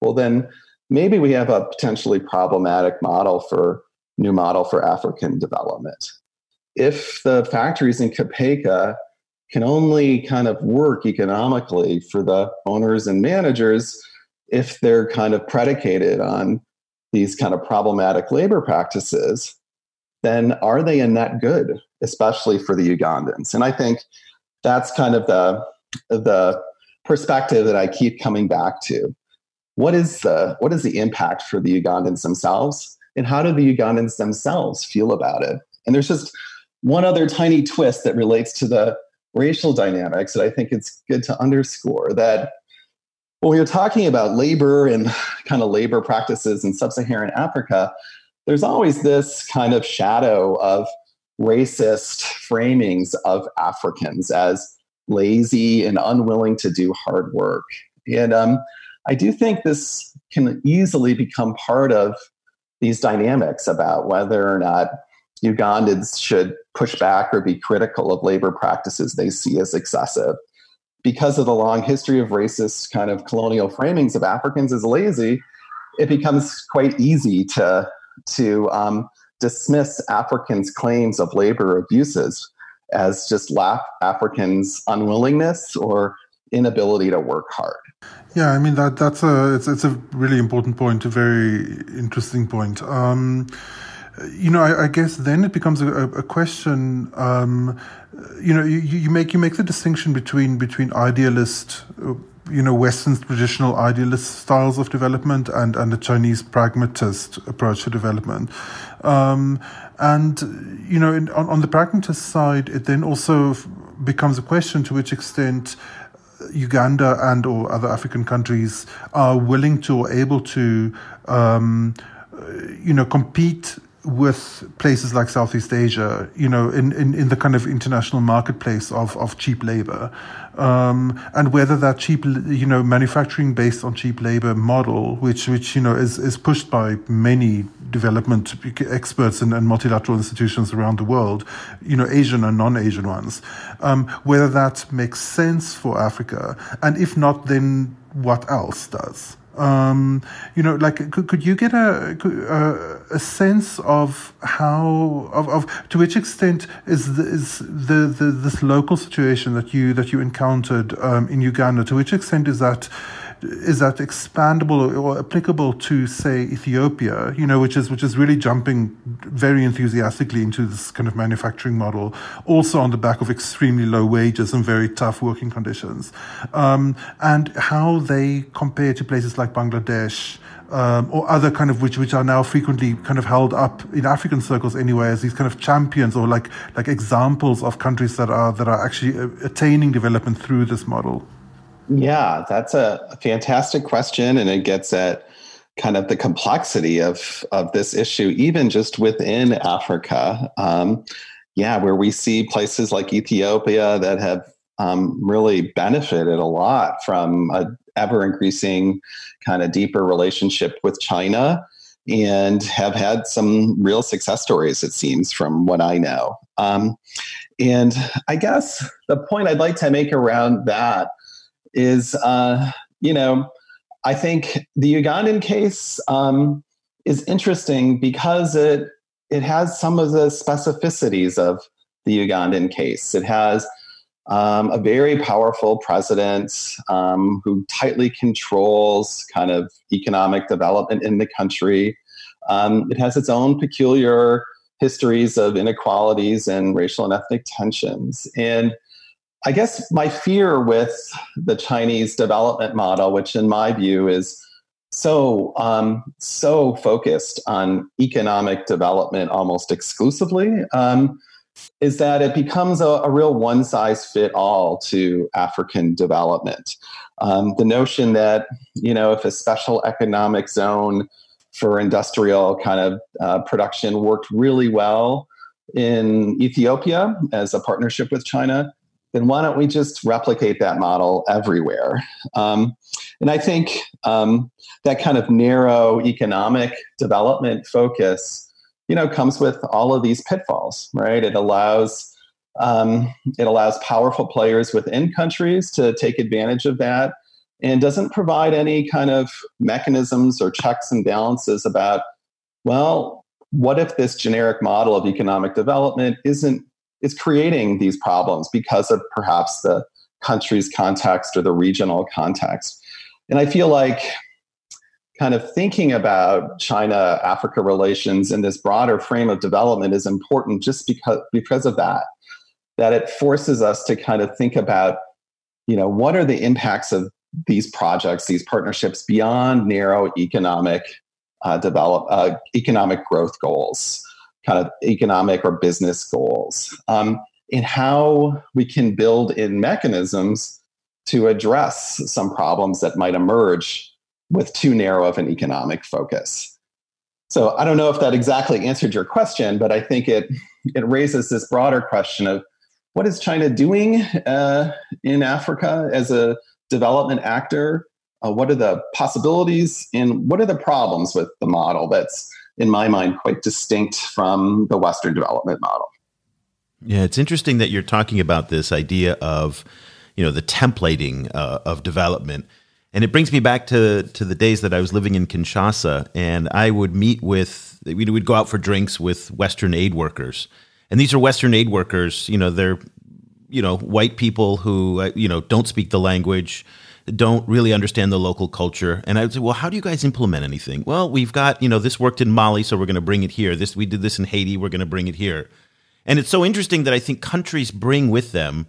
Well, then maybe we have a potentially problematic model for new model for African development. If the factories in Kapeeka can only kind of work economically for the owners and managers, if they're kind of predicated on these kind of problematic labor practices, then are they a net good, especially for the Ugandans? And I think that's kind of the, the perspective that I keep coming back to. What is the, what is the impact for the Ugandans themselves? And how do the Ugandans themselves feel about it? And there's just one other tiny twist that relates to the racial dynamics that I think it's good to underscore, that when you're talking about labor and kind of labor practices in sub-Saharan Africa, there's always this kind of shadow of racist framings of Africans as lazy and unwilling to do hard work. And um, I do think this can easily become part of these dynamics about whether or not Ugandans should push back or be critical of labor practices they see as excessive. Because of the long history of racist kind of colonial framings of Africans as lazy, it becomes quite easy to to um, dismiss Africans' claims of labor abuses as just lack Africans' unwillingness or inability to work hard. Yeah, I mean, that that's a it's, it's a really important point, a very interesting point. Um, you know, I, I guess then it becomes a, a question. Um, you know, you, you make you make the distinction between between idealist. Uh, you know, Western traditional idealist styles of development and, and the Chinese pragmatist approach to development. Um, and, you know, in, on, on the pragmatist side, it then also f- becomes a question to which extent Uganda and or other African countries are willing to or able to, um, you know, compete with places like Southeast Asia, you know, in, in, in the kind of international marketplace of, of cheap labor, um, and whether that cheap, you know, manufacturing based on cheap labor model, which, which you know, is, is pushed by many development experts and, and multilateral institutions around the world, you know, Asian and non-Asian ones, um, whether that makes sense for Africa, and if not, then what else does? Um, you know, like, could, could you get a a, a sense of how of, of to which extent is the, is the, the this local situation that you that you encountered um, in Uganda? To which extent is that is that expandable or applicable to, say, Ethiopia? You know, which is which is really jumping very enthusiastically into this kind of manufacturing model, also on the back of extremely low wages and very tough working conditions, um, and how they compare to places like. Like Bangladesh um, or other kind of which which are now frequently kind of held up in African circles anyway as these kind of champions or like like examples of countries that are that are actually attaining development through this model. Yeah, that's a fantastic question, and it gets at kind of the complexity of of this issue, even just within Africa. Um, yeah, where we see places like Ethiopia that have um, really benefited a lot from a ever-increasing kind of deeper relationship with China and have had some real success stories, it seems, from what I know. Um, and I guess the point I'd like to make around that is, uh, you know, I think the Ugandan case um, is interesting because it it has some of the specificities of the Ugandan case. It has Um, a very powerful president um, who tightly controls kind of economic development in the country. Um, it has its own peculiar histories of inequalities and racial and ethnic tensions. And I guess my fear with the Chinese development model, which in my view is so, um, so focused on economic development almost exclusively, um, is that it becomes a, a real one-size-fit-all to African development. Um, the notion that, you know, if a special economic zone for industrial kind of uh, production worked really well in Ethiopia as a partnership with China, then why don't we just replicate that model everywhere? Um, and I think um, that kind of narrow economic development focus, you know, comes with all of these pitfalls, right? It allows um, it allows powerful players within countries to take advantage of that, and doesn't provide any kind of mechanisms or checks and balances about, well, what if this generic model of economic development isn't is creating these problems because of perhaps the country's context or the regional context? And I feel like kind of thinking about China-Africa relations in this broader frame of development is important just because because of that, that it forces us to kind of think about, you know, what are the impacts of these projects, these partnerships beyond narrow economic uh, develop uh, economic growth goals, kind of economic or business goals, um, and how we can build in mechanisms to address some problems that might emerge with too narrow of an economic focus. So I don't know if that exactly answered your question, but I think it it raises this broader question of what is China doing uh, in Africa as a development actor? Uh, what are the possibilities and what are the problems with the model that's, in my mind, quite distinct from the Western development model? Yeah, it's interesting that you're talking about this idea of, you know, the templating uh, of development. And it brings me back to, to the days that I was living in Kinshasa, and I would meet with, we would go out for drinks with Western aid workers. And these are Western aid workers, you know, they're, you know, white people who, you know, don't speak the language, don't really understand the local culture. And I would say, well, how do you guys implement anything? Well, we've got, you know, this worked in Mali, so we're going to bring it here. This, we did this in Haiti, we're going to bring it here. And it's so interesting that I think countries bring with them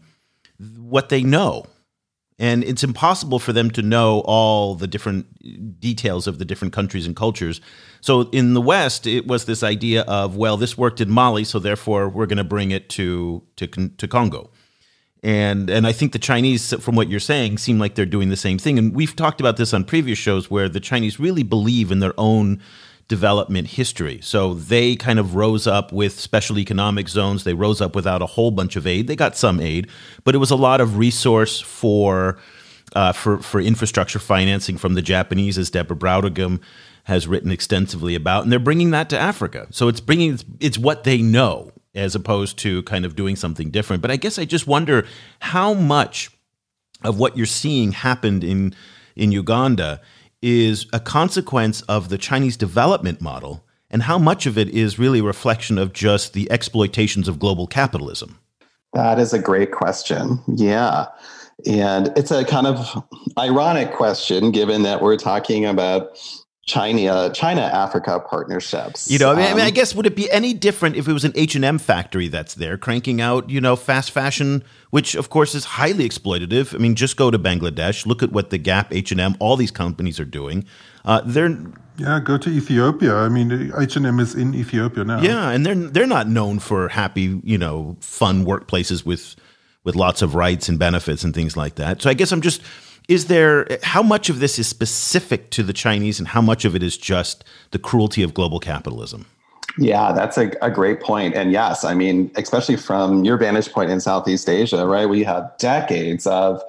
what they know. And it's impossible for them to know all the different details of the different countries and cultures. So in the West, it was this idea of, well, this worked in Mali, so therefore we're going to bring it to, to to Congo. And and I think the Chinese, from what you're saying, seem like they're doing the same thing. And we've talked about this on previous shows where the Chinese really believe in their own development history. So they kind of rose up with special economic zones. They rose up without a whole bunch of aid. They got some aid, but it was a lot of resource for uh, for for infrastructure financing from the Japanese, as Deborah Brautigam has written extensively about, and they're bringing that to Africa. So it's bringing it's, it's what they know as opposed to kind of doing something different. But I guess I just wonder how much of what you're seeing happened in in Uganda is a consequence of the Chinese development model, and how much of it is really a reflection of just the exploitations of global capitalism? That is a great question. Yeah. And it's a kind of ironic question, given that we're talking about China, China-Africa partnerships. You know, I mean, um, I mean, I guess, would it be any different if it was an H and M factory that's there cranking out, you know, fast fashion, which, of course, is highly exploitative? I mean, just go to Bangladesh, look at what the Gap, H and M, all these companies are doing. Uh, they're... Yeah, go to Ethiopia. I mean, H and M is in Ethiopia now. Yeah, and they're they're not known for happy, you know, fun workplaces with with lots of rights and benefits and things like that. So I guess I'm just, is there, how much of this is specific to the Chinese and how much of it is just the cruelty of global capitalism? Yeah, that's a, a great point. And yes, I mean, especially from your vantage point in Southeast Asia, right? We have decades of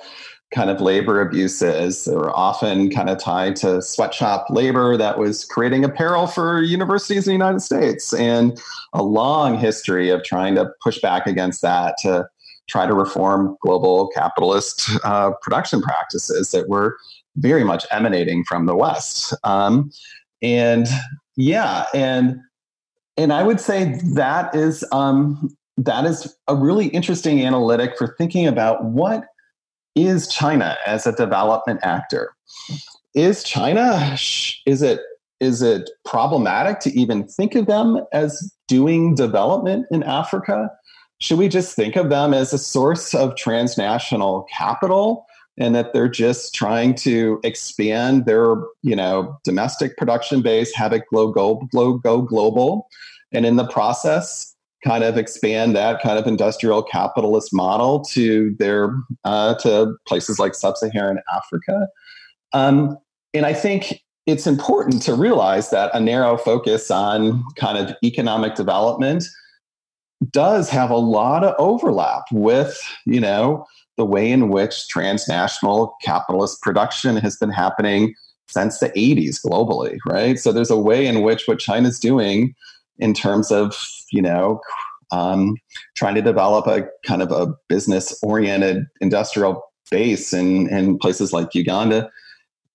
kind of labor abuses that were often kind of tied to sweatshop labor that was creating apparel for universities in the United States, and a long history of trying to push back against that to try to reform global capitalist uh, production practices that were very much emanating from the West. Um, and yeah, and and I would say that is um, that is a really interesting analytic for thinking about what is China as a development actor. Is China, is it is it problematic to even think of them as doing development in Africa? Should we just think of them as a source of transnational capital, and that they're just trying to expand their, you know, domestic production base, have it go global, and in the process kind of expand that kind of industrial capitalist model to their uh, to places like sub-Saharan Africa? Um, and I think it's important to realize that a narrow focus on kind of economic development does have a lot of overlap with, you know, the way in which transnational capitalist production has been happening since the eighties globally, right? So there's a way in which what China's doing in terms of, you know, um, trying to develop a kind of a business-oriented industrial base in, in places like Uganda,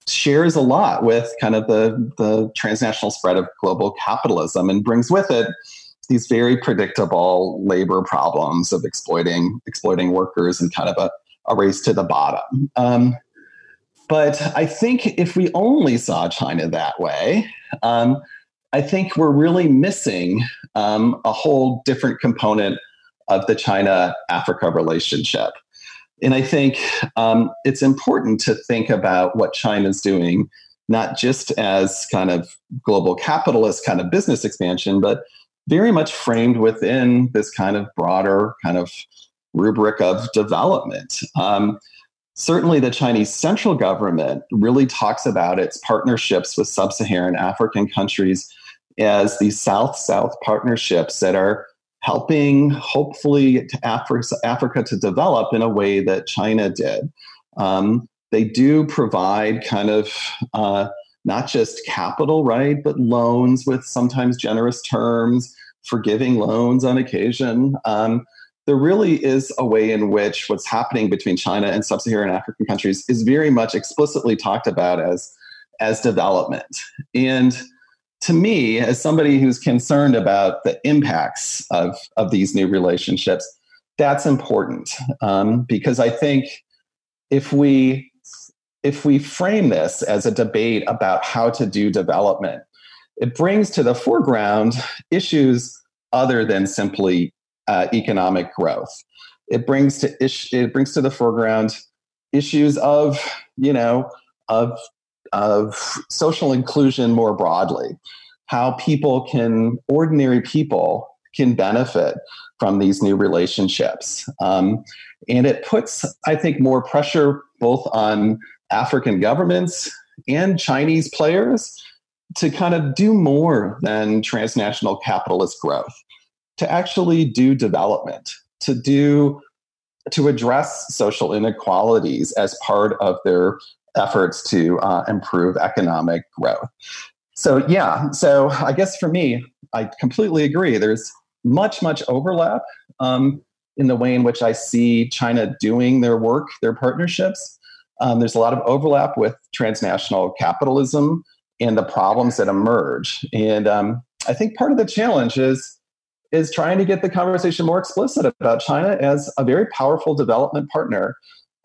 shares a lot with kind of the, the transnational spread of global capitalism, and brings with it these very predictable labor problems of exploiting exploiting workers and kind of a, a race to the bottom. Um, but I think if we only saw China that way, um, I think we're really missing um, a whole different component of the China-Africa relationship. And I think um, it's important to think about what China's doing, not just as kind of global capitalist kind of business expansion, but very much framed within this kind of broader kind of rubric of development. Um, certainly the Chinese central government really talks about its partnerships with sub-Saharan African countries as these South-South partnerships that are helping, hopefully, to Africa, Africa to develop in a way that China did. Um, they do provide kind of uh, not just capital, right, but loans with sometimes generous terms, forgiving loans on occasion. Um, there really is a way in which what's happening between China and sub-Saharan African countries is very much explicitly talked about as, as development. And to me, as somebody who's concerned about the impacts of, of these new relationships, that's important, um, because I think if we if we frame this as a debate about how to do development, it brings to the foreground issues other than simply uh, economic growth. It brings to is- it brings to the foreground issues of, you know, of of social inclusion more broadly, how people can, ordinary people can benefit from these new relationships. Um, and it puts, I think, more pressure both on African governments and Chinese players to kind of do more than transnational capitalist growth, to actually do development, to do, to address social inequalities as part of their efforts to uh, improve economic growth. So yeah, so I guess for me, I completely agree. There's much, much overlap um, in the way in which I see China doing their work, their partnerships. Um, there's a lot of overlap with transnational capitalism and the problems that emerge. And um, I think part of the challenge is, is trying to get the conversation more explicit about China as a very powerful development partner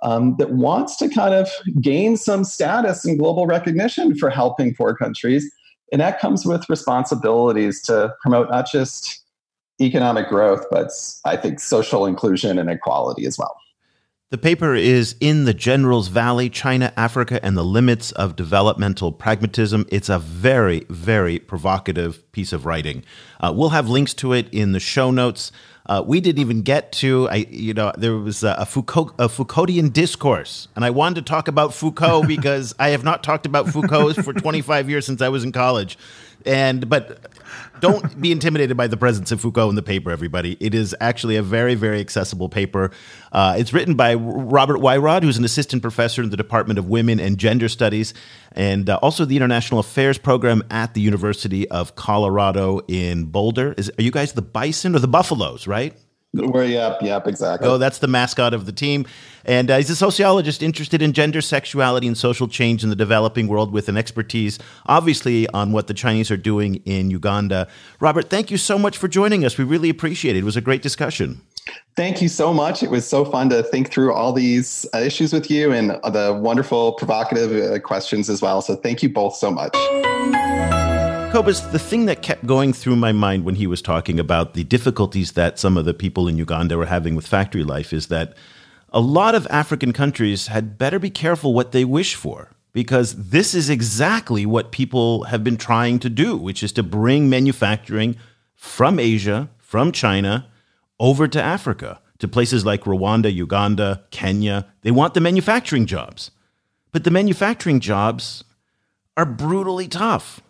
um, that wants to kind of gain some status and global recognition for helping poor countries. And that comes with responsibilities to promote not just economic growth, but I think social inclusion and equality as well. The paper is In the General's Valley, China, Africa, and the Limits of Developmental Pragmatism. It's a very, very provocative piece of writing. Uh, we'll have links to it in the show notes. Uh, we didn't even get to, I, you know, there was a, a, Foucault, a Foucauldian discourse, and I wanted to talk about Foucault because I have not talked about Foucault for twenty-five years since I was in college. And but don't be intimidated by the presence of Foucault in the paper, everybody. It is actually a very, very accessible paper. Uh, it's written by Robert Wyrod, who's an assistant professor in the Department of Women and Gender Studies, and uh, also the International Affairs program at the University of Colorado in Boulder. Is, are you guys the Bison or the Buffaloes, right? We're, yep, yep, exactly. Oh, that's the mascot of the team. And uh, he's a sociologist interested in gender, sexuality, and social change in the developing world with an expertise, obviously, on what the Chinese are doing in Uganda. Robert, thank you so much for joining us. We really appreciate it. It was a great discussion. Thank you so much. It was so fun to think through all these uh, issues with you and the wonderful, provocative uh, questions as well. So thank you both so much. Kobus, the thing that kept going through my mind when he was talking about the difficulties that some of the people in Uganda were having with factory life is that a lot of African countries had better be careful what they wish for, because this is exactly what people have been trying to do, which is to bring manufacturing from Asia, from China, over to Africa, to places like Rwanda, Uganda, Kenya. They want the manufacturing jobs, but the manufacturing jobs are brutally tough.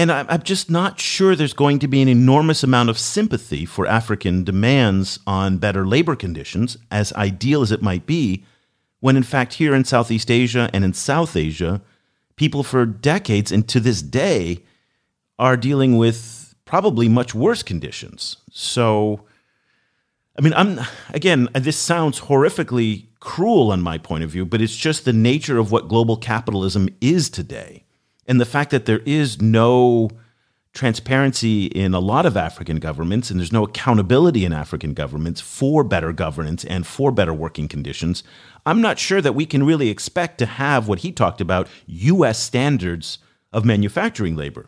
And I'm just not sure there's going to be an enormous amount of sympathy for African demands on better labor conditions, as ideal as it might be, when in fact here in Southeast Asia and in South Asia, people for decades and to this day are dealing with probably much worse conditions. So, I mean, I'm again, this sounds horrifically cruel on my point of view, but it's just the nature of what global capitalism is today. And the fact that there is no transparency in a lot of African governments, and there's no accountability in African governments for better governance and for better working conditions, I'm not sure that we can really expect to have what he talked about, U S standards of manufacturing labor.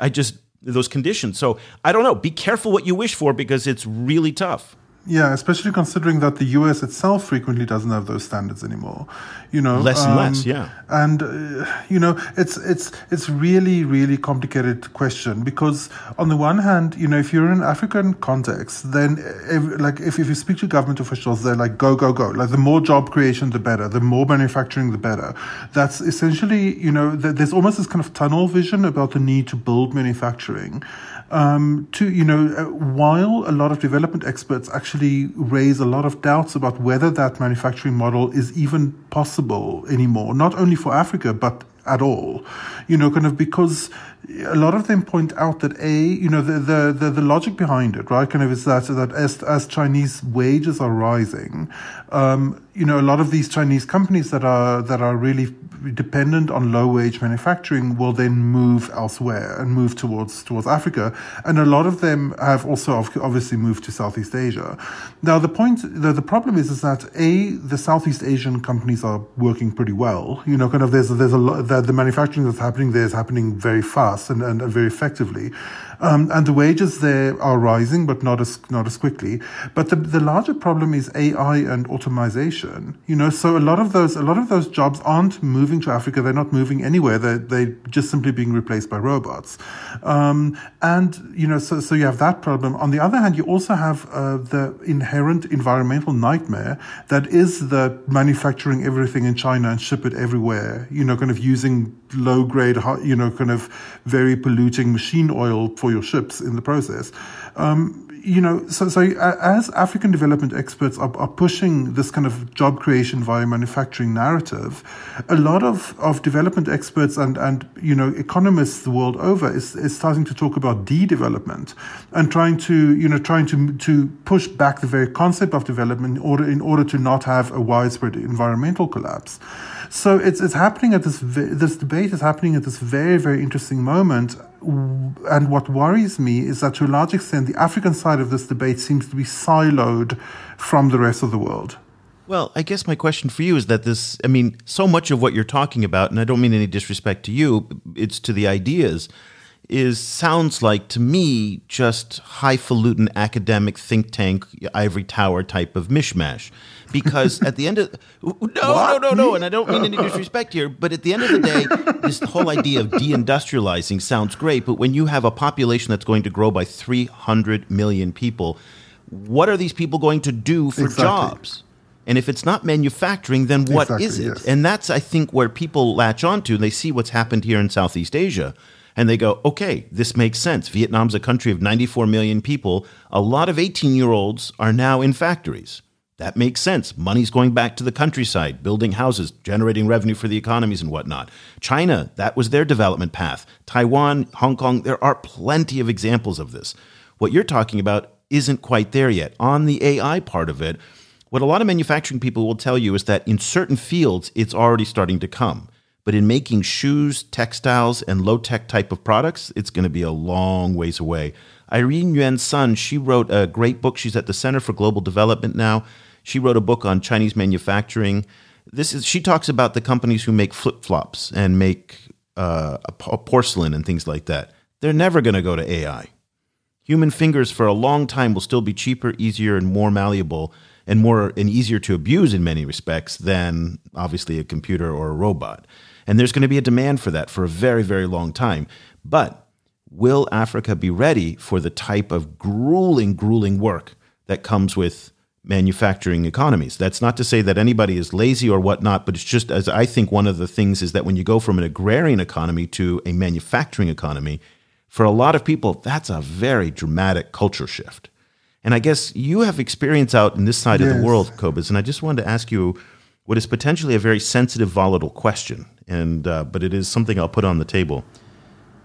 I just, those conditions. So I don't know. Be careful what you wish for, because it's really tough. Yeah, especially considering that the U S itself frequently doesn't have those standards anymore, you know. Less and um, less, yeah. And uh, you know, it's it's it's really really complicated question, because on the one hand, you know, if you're in an African context, then if, like if, if you speak to government officials, they're like go go go, like the more job creation the better, the more manufacturing the better. That's essentially, you know, there's almost this kind of tunnel vision about the need to build manufacturing. Um, to, you know, while a lot of development experts actually raise a lot of doubts about whether that manufacturing model is even possible anymore, not only for Africa, but at all, you know, kind of, because a lot of them point out that a, you know, the the the, the logic behind it, right, kind of is that that as as Chinese wages are rising, um, you know, a lot of these Chinese companies that are that are really dependent on low wage manufacturing will then move elsewhere and move towards towards Africa, and a lot of them have also obviously moved to Southeast Asia. Now the point, the the problem is, is that a the Southeast Asian companies are working pretty well, you know, kind of there's there's a lot. The manufacturing that's happening there is happening very fast and, and, and very effectively. Um, and the wages there are rising, but not as not as quickly. But the, the larger problem is A I and automation. You know, so a lot of those a lot of those jobs aren't moving to Africa. They're not moving anywhere. They they're just simply being replaced by robots. Um, and you know, so so you have that problem. On the other hand, you also have uh, the inherent environmental nightmare that is the manufacturing everything in China and ship it everywhere. You know, kind of using low grade, you know, kind of very polluting machine oil for your ships in the process. Um, you know, so, so as African development experts are, are pushing this kind of job creation via manufacturing narrative, a lot of, of development experts and, and you know economists the world over is, is starting to talk about de-development and trying to you know trying to to push back the very concept of development in order in order to not have a widespread environmental collapse. So it's it's happening at this this debate is happening at this very very interesting moment. And what worries me is that to a large extent, the African side of this debate seems to be siloed from the rest of the world. Well, I guess my question for you is that this, I mean, so much of what you're talking about, and I don't mean any disrespect to you, it's to the ideas, is sounds like to me just highfalutin academic think tank, ivory tower type of mishmash. Because at the end of no, what? no, no, no, and I don't mean any disrespect here, but at the end of the day, this whole idea of deindustrializing sounds great, but when you have a population that's going to grow by three hundred million people, what are these people going to do for exactly. jobs? And if it's not manufacturing, then what exactly, is it? Yes. And that's, I think, where people latch onto. They see what's happened here in Southeast Asia. And they go, okay, this makes sense. Vietnam's a country of ninety-four million people. A lot of eighteen-year-olds are now in factories. That makes sense. Money's going back to the countryside, building houses, generating revenue for the economies and whatnot. China, that was their development path. Taiwan, Hong Kong, there are plenty of examples of this. What you're talking about isn't quite there yet. On the A I part of it, what a lot of manufacturing people will tell you is that in certain fields, it's already starting to come. But in making shoes, textiles, and low-tech type of products, it's going to be a long ways away. Irene Yuan Sun, she wrote a great book. She's at the Center for Global Development now. She wrote a book on Chinese manufacturing. This is she talks about the companies who make flip-flops and make uh, a porcelain and things like that. They're never going to go to A I. Human fingers for a long time will still be cheaper, easier, and more malleable and more and easier to abuse in many respects than obviously a computer or a robot. And there's going to be a demand for that for a very, very long time. But will Africa be ready for the type of grueling, grueling work that comes with manufacturing economies? That's not to say that anybody is lazy or whatnot, but it's just as I think one of the things is that when you go from an agrarian economy to a manufacturing economy, for a lot of people, that's a very dramatic culture shift. And I guess you have experience out in this side yes. of the world, Kobus, and I just wanted to ask you what is potentially a very sensitive, volatile question, and uh, but it is something I'll put on the table.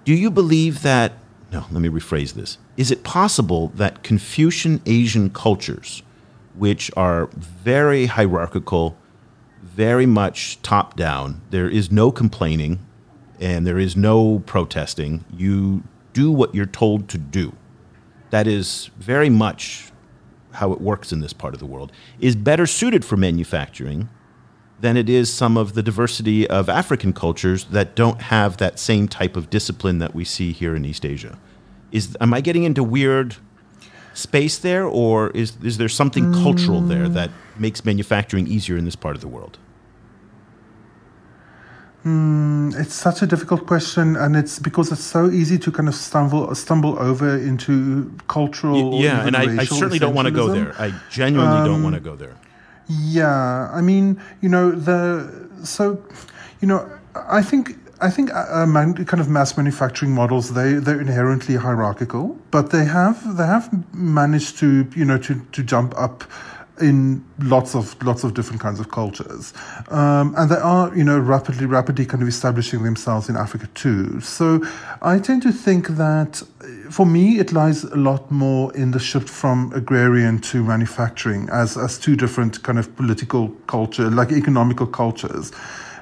Do you believe that, no, let me rephrase this. Is it possible that Confucian Asian cultures, which are very hierarchical, very much top-down, there is no complaining and there is no protesting. You do what you're told to do. That is very much how it works in this part of the world, is better suited for manufacturing than it is some of the diversity of African cultures that don't have that same type of discipline that we see here in East Asia. Is am I getting into weird space there, or is is there something mm. cultural there that makes manufacturing easier in this part of the world? Mm, it's such a difficult question, and it's because it's so easy to kind of stumble stumble over into cultural. Y- yeah, and I, I certainly don't want to go there. I genuinely um, don't want to go there. Yeah, I mean, you know, the so, you know, I think I think uh, man, kind of mass manufacturing models they they're inherently hierarchical, but they have they have managed to you know to, to jump up in lots of lots of different kinds of cultures, um, and they are you know rapidly rapidly kind of establishing themselves in Africa too. So I tend to think that. For me, it lies a lot more in the shift from agrarian to manufacturing as, as two different kind of political culture, like economical cultures,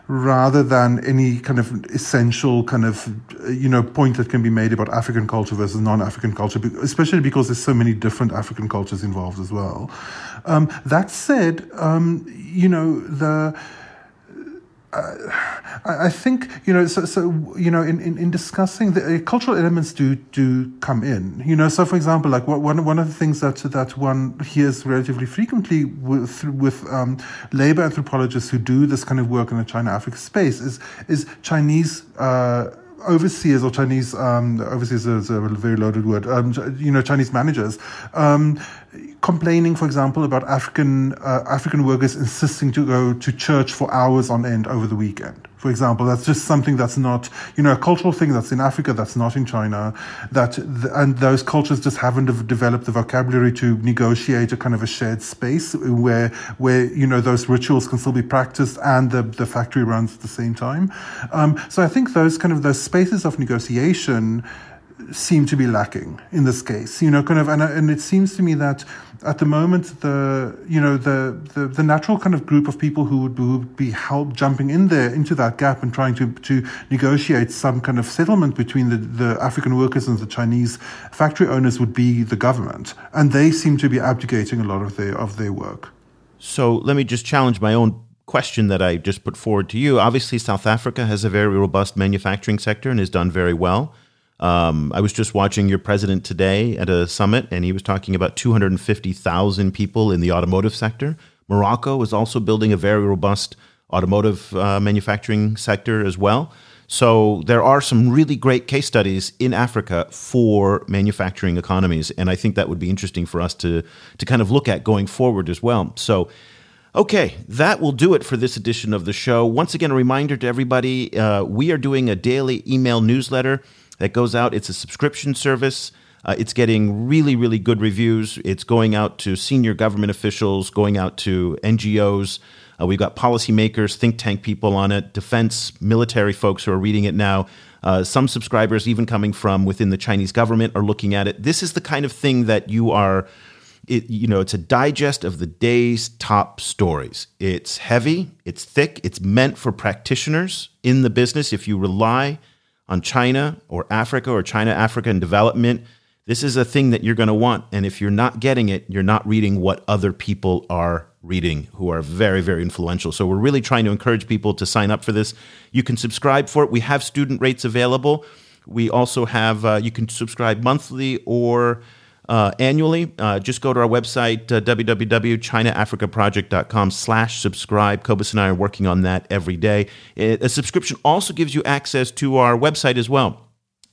rather than any kind of essential kind of, you know, point that can be made about African culture versus non-African culture, especially because there's so many different African cultures involved as well. Um, that said, um, you know, the... Uh, I think, you know, so, so you know, in, in, in discussing the uh, cultural elements do do come in, you know, so for example, like what, one one of the things that that one hears relatively frequently with with um, labor anthropologists who do this kind of work in the China-Africa space is is Chinese uh, overseers or Chinese, um, overseers is a very loaded word, um, you know, Chinese managers, um, complaining, for example, about African uh, African workers insisting to go to church for hours on end over the weekend, for example. That's just something that's not, you know, a cultural thing that's in Africa, that's not in China, that th- and those cultures just haven't de- developed the vocabulary to negotiate a kind of a shared space where, where you know, those rituals can still be practiced and the, the factory runs at the same time. Um, so I think those kind of those spaces of negotiation seem to be lacking in this case, you know, kind of, and, and it seems to me that at the moment, the you know the, the, the natural kind of group of people who would, who would be help jumping in there into that gap and trying to, to negotiate some kind of settlement between the, the African workers and the Chinese factory owners would be the government, and they seem to be abdicating a lot of their of their work. So let me just challenge my own question that I just put forward to you. Obviously, South Africa has a very robust manufacturing sector and has done very well. Um, I was just watching your president today at a summit, and he was talking about two hundred fifty thousand people in the automotive sector. Morocco is also building a very robust automotive uh, manufacturing sector as well. So there are some really great case studies in Africa for manufacturing economies, and I think that would be interesting for us to to kind of look at going forward as well. So okay, that will do it for this edition of the show. Once again, a reminder to everybody, uh, we are doing a daily email newsletter that goes out. It's a subscription service. Uh, it's getting really, really good reviews. It's going out to senior government officials, going out to N G Os. Uh, we've got policymakers, think tank people on it, defense, military folks who are reading it now. Uh, some subscribers, even coming from within the Chinese government, are looking at it. This is the kind of thing that you are, it, you know, it's a digest of the day's top stories. It's heavy, it's thick, it's meant for practitioners in the business. If you rely on China or Africa or China, Africa, and development, this is a thing that you're going to want. And if you're not getting it, you're not reading what other people are reading who are very, very influential. So we're really trying to encourage people to sign up for this. You can subscribe for it. We have student rates available. We also have, uh, you can subscribe monthly or uh, annually. Uh, just go to our website, uh, www.china africa project dot com slash subscribe. Kobus and I are working on that every day. It, a subscription also gives you access to our website as well.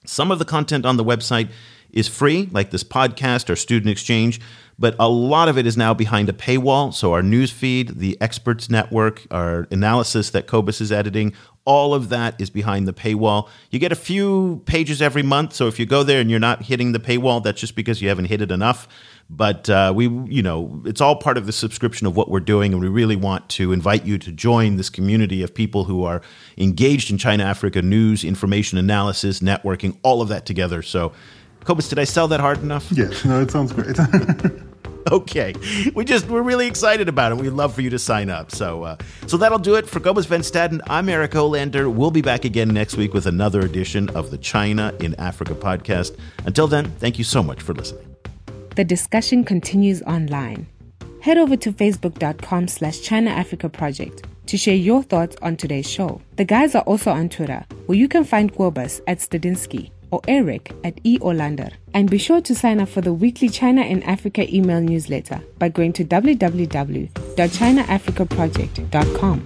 Some of the content on the website is free, like this podcast or student exchange, but a lot of it is now behind a paywall. So our newsfeed, the experts network, our analysis that Kobus is editing, all of that is behind the paywall. You get a few pages every month. So if you go there and you're not hitting the paywall, that's just because you haven't hit it enough. But uh, we, you know, it's all part of the subscription of what we're doing. And we really want to invite you to join this community of people who are engaged in China, Africa news, information analysis, networking, all of that together. So Kobus, did I sell that hard enough? Yes. No, it sounds great. Okay. We just, we're really excited about it. We'd love for you to sign up. So uh, so that'll do it for Kobus van Staden. I'm Eric Olander. We'll be back again next week with another edition of the China in Africa podcast. Until then, thank you so much for listening. The discussion continues online. Head over to facebook.com slash China Africa Project to share your thoughts on today's show. The guys are also on Twitter, where you can find Kobus at Stadinsky, or Eric at E. Olander. And be sure to sign up for the weekly China in Africa email newsletter by going to www dot china africa project dot com.